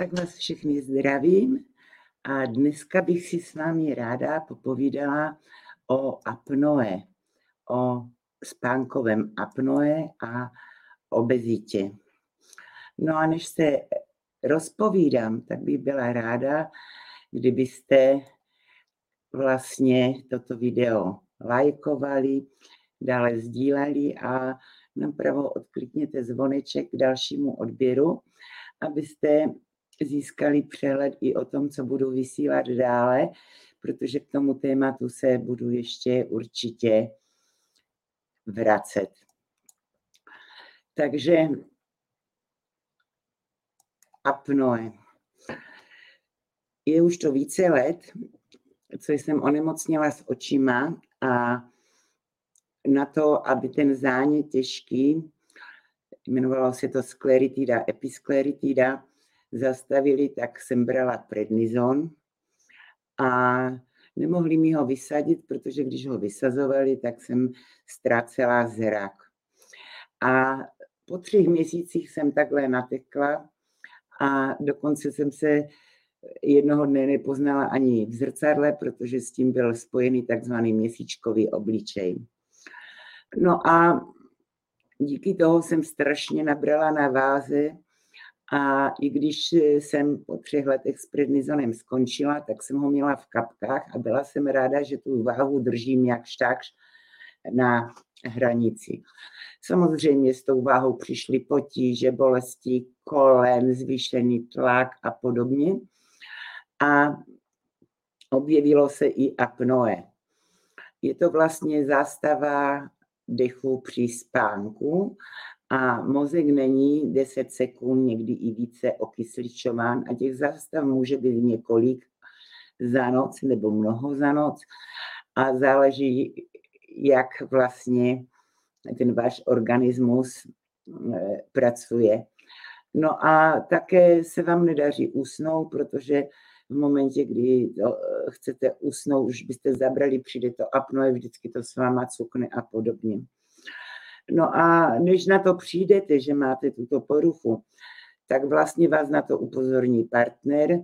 Tak vás všichni zdravím a dneska bych si s vámi ráda popovídala o apnoe, o spánkovém apnoe a obezitě. No a než se rozpovídám, tak bych byla ráda, kdybyste vlastně toto video lajkovali, dále sdíleli a napravo odklikněte zvoneček k dalšímu odběru, abyste získali přehled i o tom, co budu vysílat dále, protože k tomu tématu se budu ještě určitě vracet. Takže apnoe. Je už to více let, co jsem onemocněla s očima a na to, aby ten zánět těžký, jmenovalo se to skleritida, episkleritida, zastavili, tak jsem brala prednison a nemohli mi ho vysadit, protože když ho vysazovali, tak jsem ztrácela zrak. A po 3 měsících jsem takhle natekla a dokonce jsem se jednoho dne nepoznala ani v zrcadle, protože s tím byl spojený takzvaný měsíčkový obličej. No a díky toho jsem strašně nabrala na váze a i když jsem po 3 letech s prednisonem skončila, tak jsem ho měla v kapkách a byla jsem ráda, že tu váhu držím jakž takž na hranici. Samozřejmě s tou váhou přišly potíže, bolesti kolen, zvýšený tlak a podobně. A objevilo se i apnoe. Je to vlastně zástava dechu při spánku a mozek není 10 sekund, někdy i více okysličován a těch zástav může být několik za noc nebo mnoho za noc a záleží, jak vlastně ten váš organismus pracuje. No a také se vám nedaří usnout, protože v momentě, kdy chcete usnout, už byste zabrali, přijde to apnoe, vždycky to s váma cukne a podobně. No a než na to přijdete, že máte tuto poruchu, tak vlastně vás na to upozorní partner.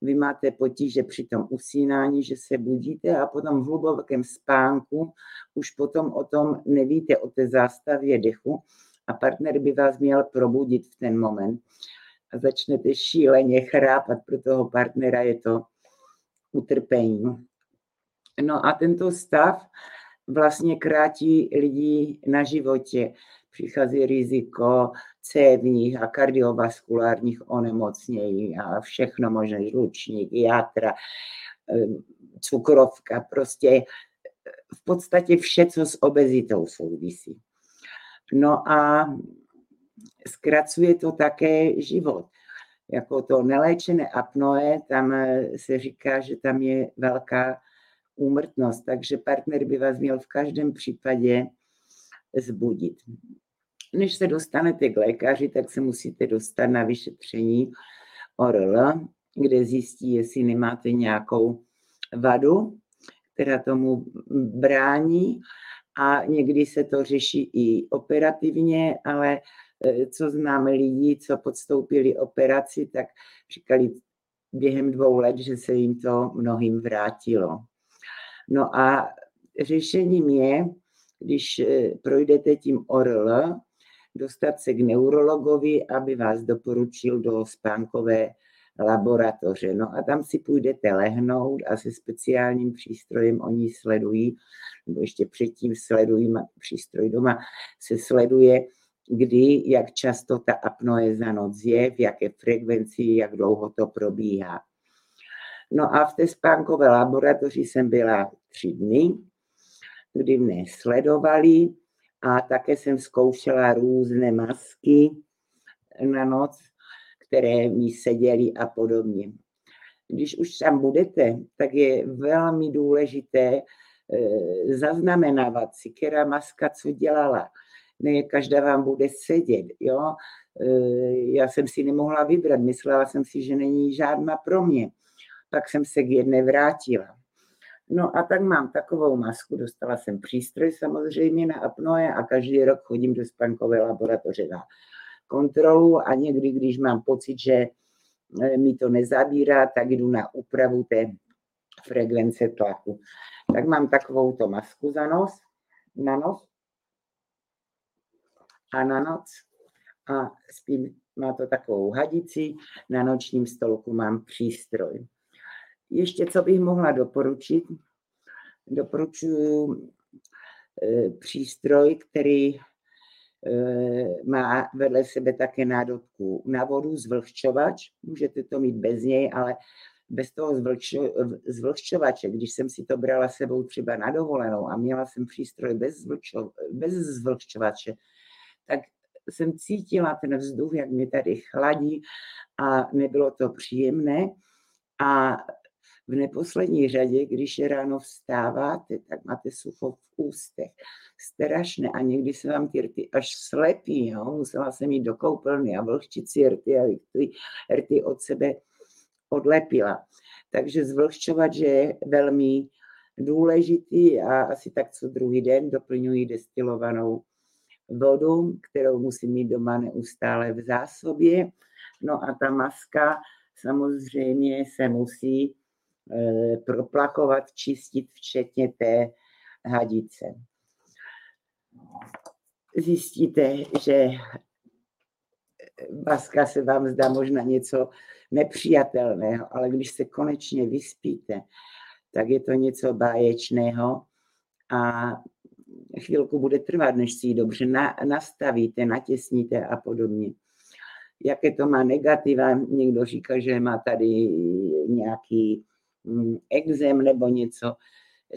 Vy máte potíže při tom usínání, že se budíte a potom v hlubokém spánku už potom o tom nevíte, o té zástavě dechu a partner by vás měl probudit v ten moment. A začnete šíleně chrápat, pro toho partnera je to utrpení. No a tento stav vlastně krátí lidi na životě. Přichází riziko cévních a kardiovaskulárních onemocnění a všechno možné, žlučník, játra, cukrovka, prostě v podstatě vše, co s obezitou souvisí. No a zkracuje to také život. Jako to neléčené apnoe, tam se říká, že tam je velká úmrtnost, takže partner by vás měl v každém případě zbudit. Než se dostanete k lékaři, tak se musíte dostat na vyšetření ORL, kde zjistí, jestli nemáte nějakou vadu, která tomu brání a někdy se to řeší i operativně, ale co známe lidi, co podstoupili operaci, tak říkali během 2 let, že se jim to mnohým vrátilo. No a řešením je, když projdete tím ORL, dostat se k neurologovi, aby vás doporučil do spánkové laboratoře. No a tam si půjdete lehnout a se speciálním přístrojem oni sledují, nebo ještě předtím sledují, přístroj doma se sleduje, kdy, jak často ta apnoe za noc je, v jaké frekvenci, jak dlouho to probíhá. No a v té spánkové laboratoři jsem byla 3 dny, kdy mě sledovali a také jsem zkoušela různé masky na noc, které mi seděly a podobně. Když už tam budete, tak je velmi důležité zaznamenávat si, která maska co dělala. Ne, každá vám bude sedět, jo. Já jsem si nemohla vybrat, myslela jsem si, že není žádná pro mě. Pak jsem se k jedné vrátila. No a tak mám takovou masku, dostala jsem přístroj samozřejmě na apnoe a každý rok chodím do spánkové laboratoře na kontrolu a někdy, když mám pocit, že mi to nezabírá, tak jdu na úpravu té frekvence tlaku. Tak mám takovou to masku za nos, na nos a na noc a spím, má to takovou hadici, na nočním stolku mám přístroj. Ještě co bych mohla doporučit, doporučuji přístroj, který má vedle sebe také nádobku na vodu, zvlhčovač, můžete to mít bez něj, ale bez toho zvlhčovače, když jsem si to brala sebou třeba na dovolenou a měla jsem přístroj bez zvlhčovače, tak jsem cítila ten vzduch, jak mě tady chladí a nebylo to příjemné. A v neposlední řadě, když ráno vstáváte, tak máte sucho v ústech. Strašné. A někdy se vám ty rty až slepí. Jo? Musela jsem jít do koupelny a vlhčit si rty, aby ty rty od sebe odlepila. Takže zvlhčovač je velmi důležitý a asi tak co druhý den doplňuji destilovanou vodu, kterou musím mít doma neustále v zásobě. No a ta maska samozřejmě se musí proplakovat, čistit, včetně té hadice. Zjistíte, že maska se vám zdá možná něco nepřijatelného, ale když se konečně vyspíte, tak je to něco báječného a chvilku bude trvat, než si ji dobře nastavíte, natěsníte a podobně. Jaké to má negativa, někdo říká, že má tady nějaký ekzem nebo něco,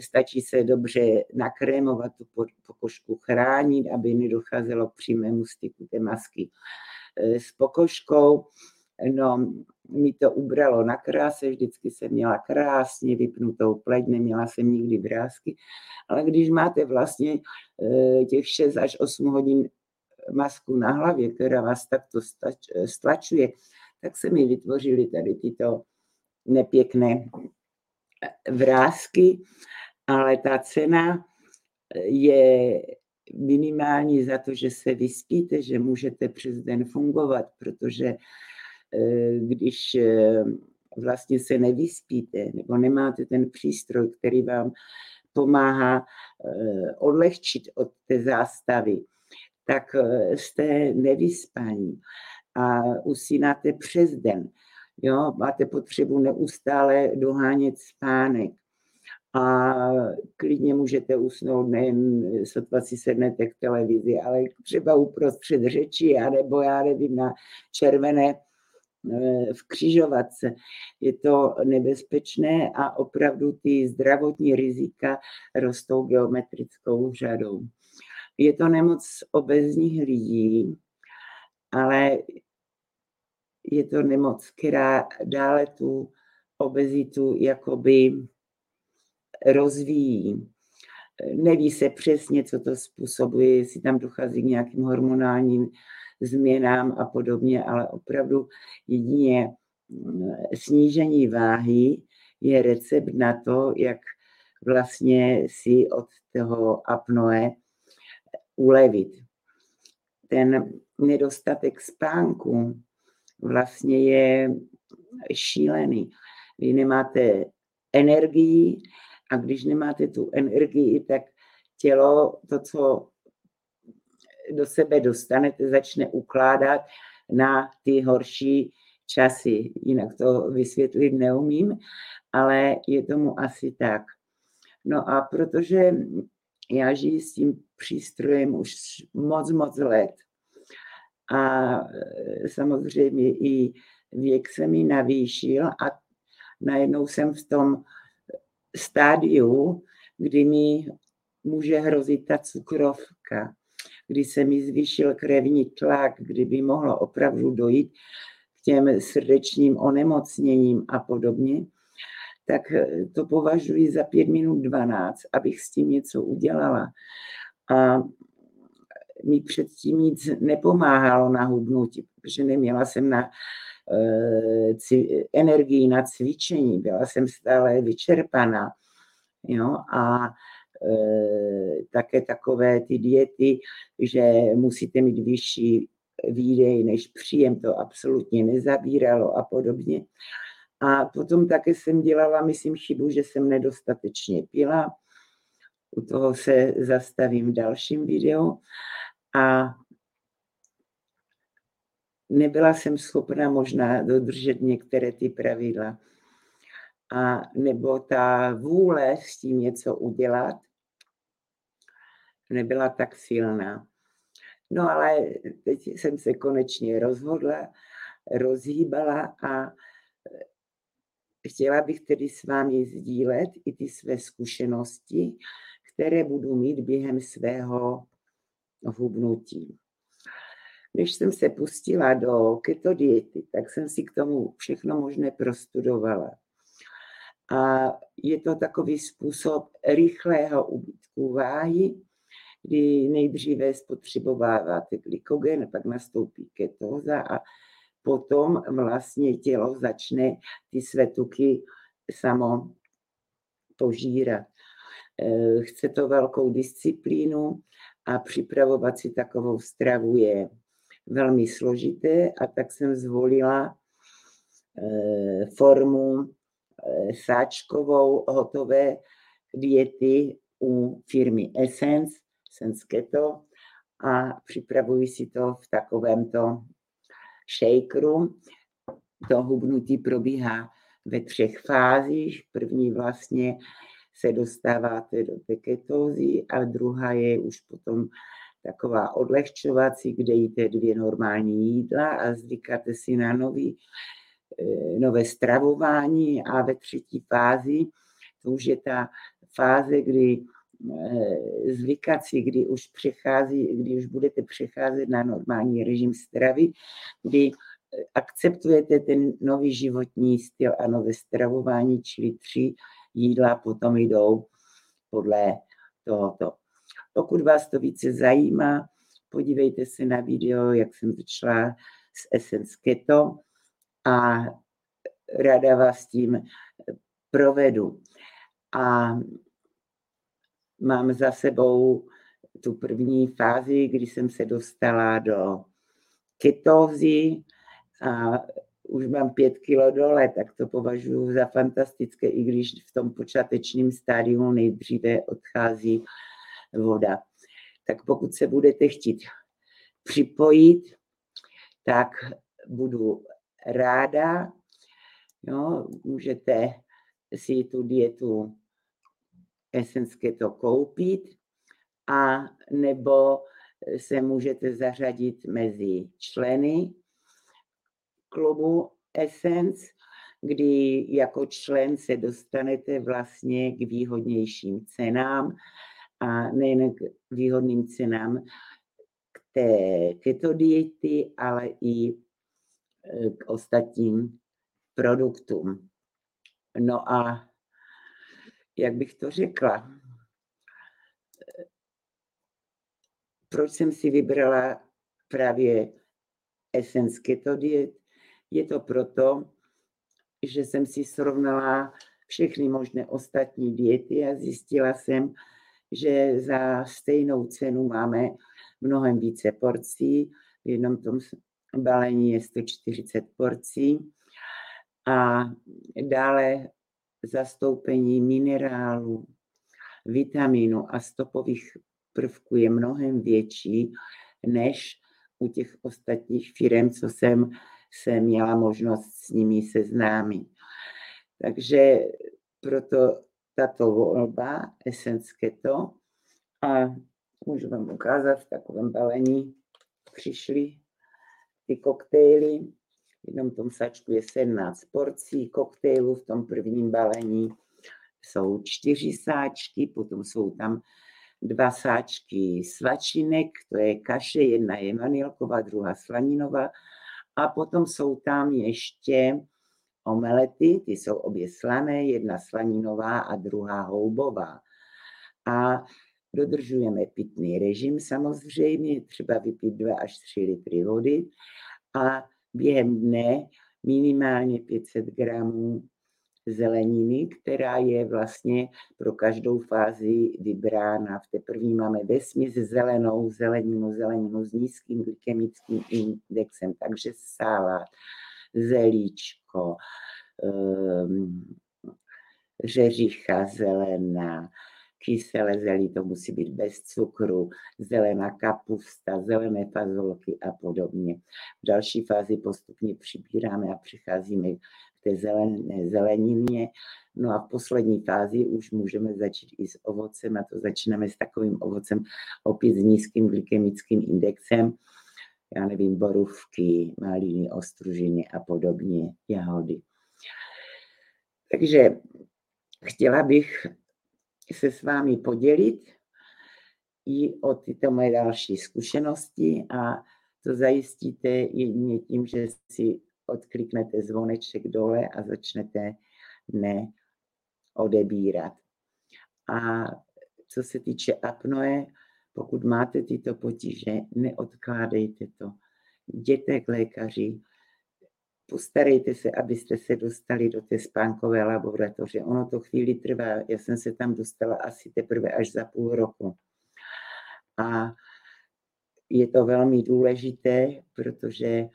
stačí se dobře nakrémovat, tu pokožku chránit, aby nedocházelo k přímému styku té masky s pokožkou. No, mi to ubralo na kráse, vždycky jsem měla krásně vypnutou pleť, neměla jsem nikdy vrásky, ale když máte vlastně těch 6 až 8 hodin masku na hlavě, která vás takto stlačuje, tak se mi vytvořily tady tyto nepěkné vrásky, ale ta cena je minimální za to, že se vyspíte, že můžete přes den fungovat, protože když vlastně se nevyspíte nebo nemáte ten přístroj, který vám pomáhá odlehčit od té zástavy, tak jste nevyspaní a usínáte přes den. Jo, máte potřebu neustále dohánět spánek a klidně můžete usnout nejen sotva si sednete k televizi, ale třeba uprostřed řeči, nebo já nevím, na červené v křižovatce. Je to nebezpečné a opravdu ty zdravotní rizika rostou geometrickou řadou. Je to nemoc obézních lidí, ale je to nemoc, která dále tu obezitu jakoby rozvíjí. Neví se přesně, co to způsobuje, jestli tam dochází k nějakým hormonálním změnám a podobně, ale opravdu jedině snížení váhy je recept na to, jak vlastně si od toho apnoe ulevit. Ten nedostatek spánku vlastně je šílený. Vy nemáte energii a když nemáte tu energii, tak tělo, to, co do sebe dostanete, začne ukládat na ty horší časy. Jinak to vysvětlit neumím, ale je tomu asi tak. No a protože já žiju s tím přístrojem už moc let, a samozřejmě i věk se mi navýšil a najednou jsem v tom stádiu, kdy mi může hrozit ta cukrovka, kdy se mi zvýšil krevní tlak, kdy by mohlo opravdu dojít k těm srdečním onemocněním a podobně, tak to považuji za 5 minut 12, abych s tím něco udělala. A mi předtím nic nepomáhalo na hubnutí, protože neměla jsem na energii na cvičení, byla jsem stále vyčerpaná. Jo? A také takové ty diety, že musíte mít vyšší výdej než příjem, to absolutně nezabíralo a podobně. A potom také jsem dělala, myslím, chybu, že jsem nedostatečně pila. U toho se zastavím v dalším videu. A nebyla jsem schopna možná dodržet některé ty pravidla. A nebo ta vůle s tím něco udělat nebyla tak silná. No ale teď jsem se konečně rozhodla, rozhýbala a chtěla bych tedy s vámi sdílet i ty své zkušenosti, které budu mít během svého hubnutí. Když jsem se pustila do keto diety, tak jsem si k tomu všechno možné prostudovala. A je to takový způsob rychlého úbytku váhy, kdy nejdříve spotřebováváte glykogen, pak nastoupí ketóza a potom vlastně tělo začne ty své tuky samo požírat. Chce to velkou disciplínu a připravovat si takovou stravu je velmi složité, a tak jsem zvolila formu sáčkovou hotové diety u firmy Essense, Sense Keto, a připravuji si to v takovémto shakeru. To hubnutí probíhá ve třech fázích. První vlastně se dostáváte do té ketózy a druhá je už potom taková odlehčovací, kde jíte 2 normální jídla a zvykáte si na nové stravování, a ve třetí fázi, to už je ta fáze, kdy zvykat si, kdy už budete přecházet na normální režim stravy, kdy akceptujete ten nový životní styl a nové stravování, čili 3 jídla potom jdou podle tohoto. Pokud vás to více zajímá, podívejte se na video, jak jsem začala s Essense Keto, a ráda vás tím provedu. A mám za sebou tu první fázi, kdy jsem se dostala do ketózy a už mám 5 kilo dole, tak to považuji za fantastické, i když v tom počátečním stádiu nejdříve odchází voda. Tak pokud se budete chtít připojit, tak budu ráda. Jo, můžete si tu dietu Essense Keto koupit, a nebo se můžete zařadit mezi členy klubu Essense, kdy jako člen se dostanete vlastně k výhodnějším cenám, a nejen k výhodným cenám k té keto diety, ale i k ostatním produktům. No a jak bych to řekla? Proč jsem si vybrala právě Essense Keto diet? Je to proto, že jsem si srovnala všechny možné ostatní diety a zjistila jsem, že za stejnou cenu máme mnohem více porcí. V jednom tom balení je 140 porcí. A dále zastoupení minerálů, vitamínů a stopových prvků je mnohem větší než u těch ostatních firem, co jsem se měla možnost s nimi seznámit. Takže proto tato volba Essense Keto, a můžu vám ukázat, v takovém balení přišly ty koktejly. V jednom tom sáčku je 17 porcí koktejlů, v tom prvním balení jsou 4 sáčky, potom jsou tam 2 sáčky svačinek, to je kaše, jedna je vanilková, druhá slaninová, a potom jsou tam ještě omelety, ty jsou obě slané, jedna slaninová a druhá houbová. A dodržujeme pitný režim samozřejmě, třeba vypít 2 až 3 litry vody a během dne minimálně 500 gramů zeleniny, která je vlastně pro každou fázi vybrána. V té první máme vesměs zelenou zeleninu s nízkým glykemickým indexem, takže salát, zelíčko, řeřicha zelená, kyselé zelí, to musí být bez cukru, zelená kapusta, zelené fazolky a podobně. V další fázi postupně přibíráme a přicházíme k té zelené zelenině. No a v poslední fázi už můžeme začít i s ovocem, a to začínáme s takovým ovocem opět s nízkým glykemickým indexem. Já nevím, borůvky, maliny, ostružiny a podobně, jahody. Takže chtěla bych se s vámi podělit i o tyto moje další zkušenosti, a to zajistíte jedině tím, že si odkliknete zvoneček dole a začnete neodebírat. A co se týče apnoe, pokud máte tyto potíže, neodkládejte to. Jděte k lékaři, postarejte se, abyste se dostali do té spánkové laboratoře. Ono to chvíli trvá, já jsem se tam dostala asi teprve až za půl roku. A je to velmi důležité, protože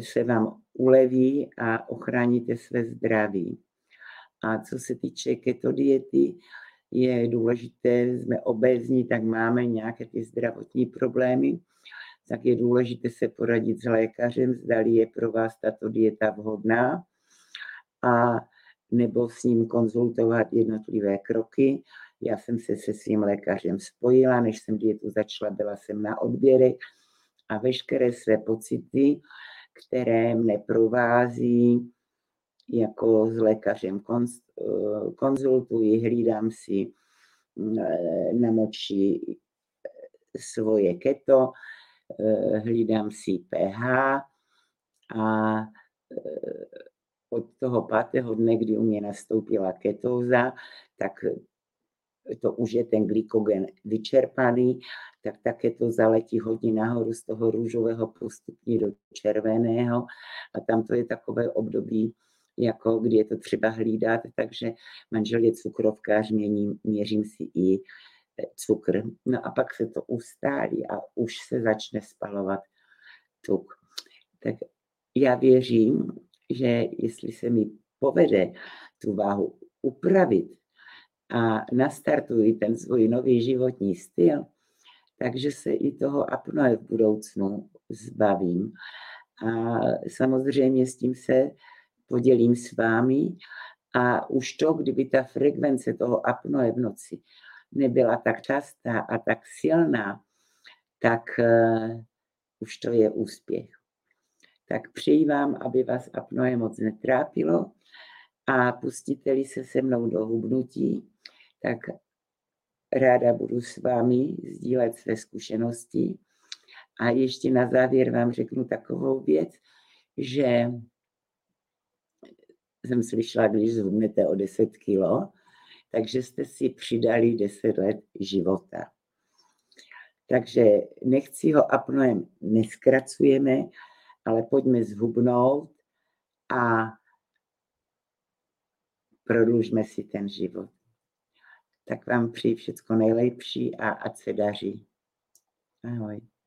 se vám uleví a ochráníte své zdraví. A co se týče keto diety, je důležité, jsme obézní, tak máme nějaké ty zdravotní problémy, tak je důležité se poradit s lékařem, zdali je pro vás tato dieta vhodná, a nebo s ním konzultovat jednotlivé kroky. Já jsem se svým lékařem spojila, než jsem dietu začala, byla jsem na odběrech a veškeré své pocity, které mne provází, jako s lékařem konzultuji, hlídám si na moči svoje keto, hlídám si pH, a od toho 5. dne, kdy u mě nastoupila ketóza, tak to už je ten glykogen vyčerpaný, tak ta ketóza letí hodně nahoru z toho růžového postupně do červeného, a tam to je takové období, jako kdy je to třeba hlídat, takže manžel je cukrovkář, měřím si i cukr. No a pak se to ustálí a už se začne spalovat tuk. Tak já věřím, že jestli se mi povede tu váhu upravit a nastartuji ten svůj nový životní styl, takže se i toho apnoe v budoucnu zbavím. A samozřejmě s tím se podělím s vámi, a už to, kdyby ta frekvence toho apnoe v noci nebyla tak častá a tak silná, tak už to je úspěch. Tak přeji vám, aby vás apnoe moc netrápilo, a pustíte-li se se mnou do hubnutí, tak ráda budu s vámi sdílet své zkušenosti. A ještě na závěr vám řeknu takovou věc, že jsem slyšela, když zhubnete o 10 kilo, takže jste si přidali 10 let života. Takže nechci ho apnoem neskracujeme, ale pojďme zhubnout a prodlužme si ten život. Tak vám přeji všecko nejlepší a ať se daří. Ahoj.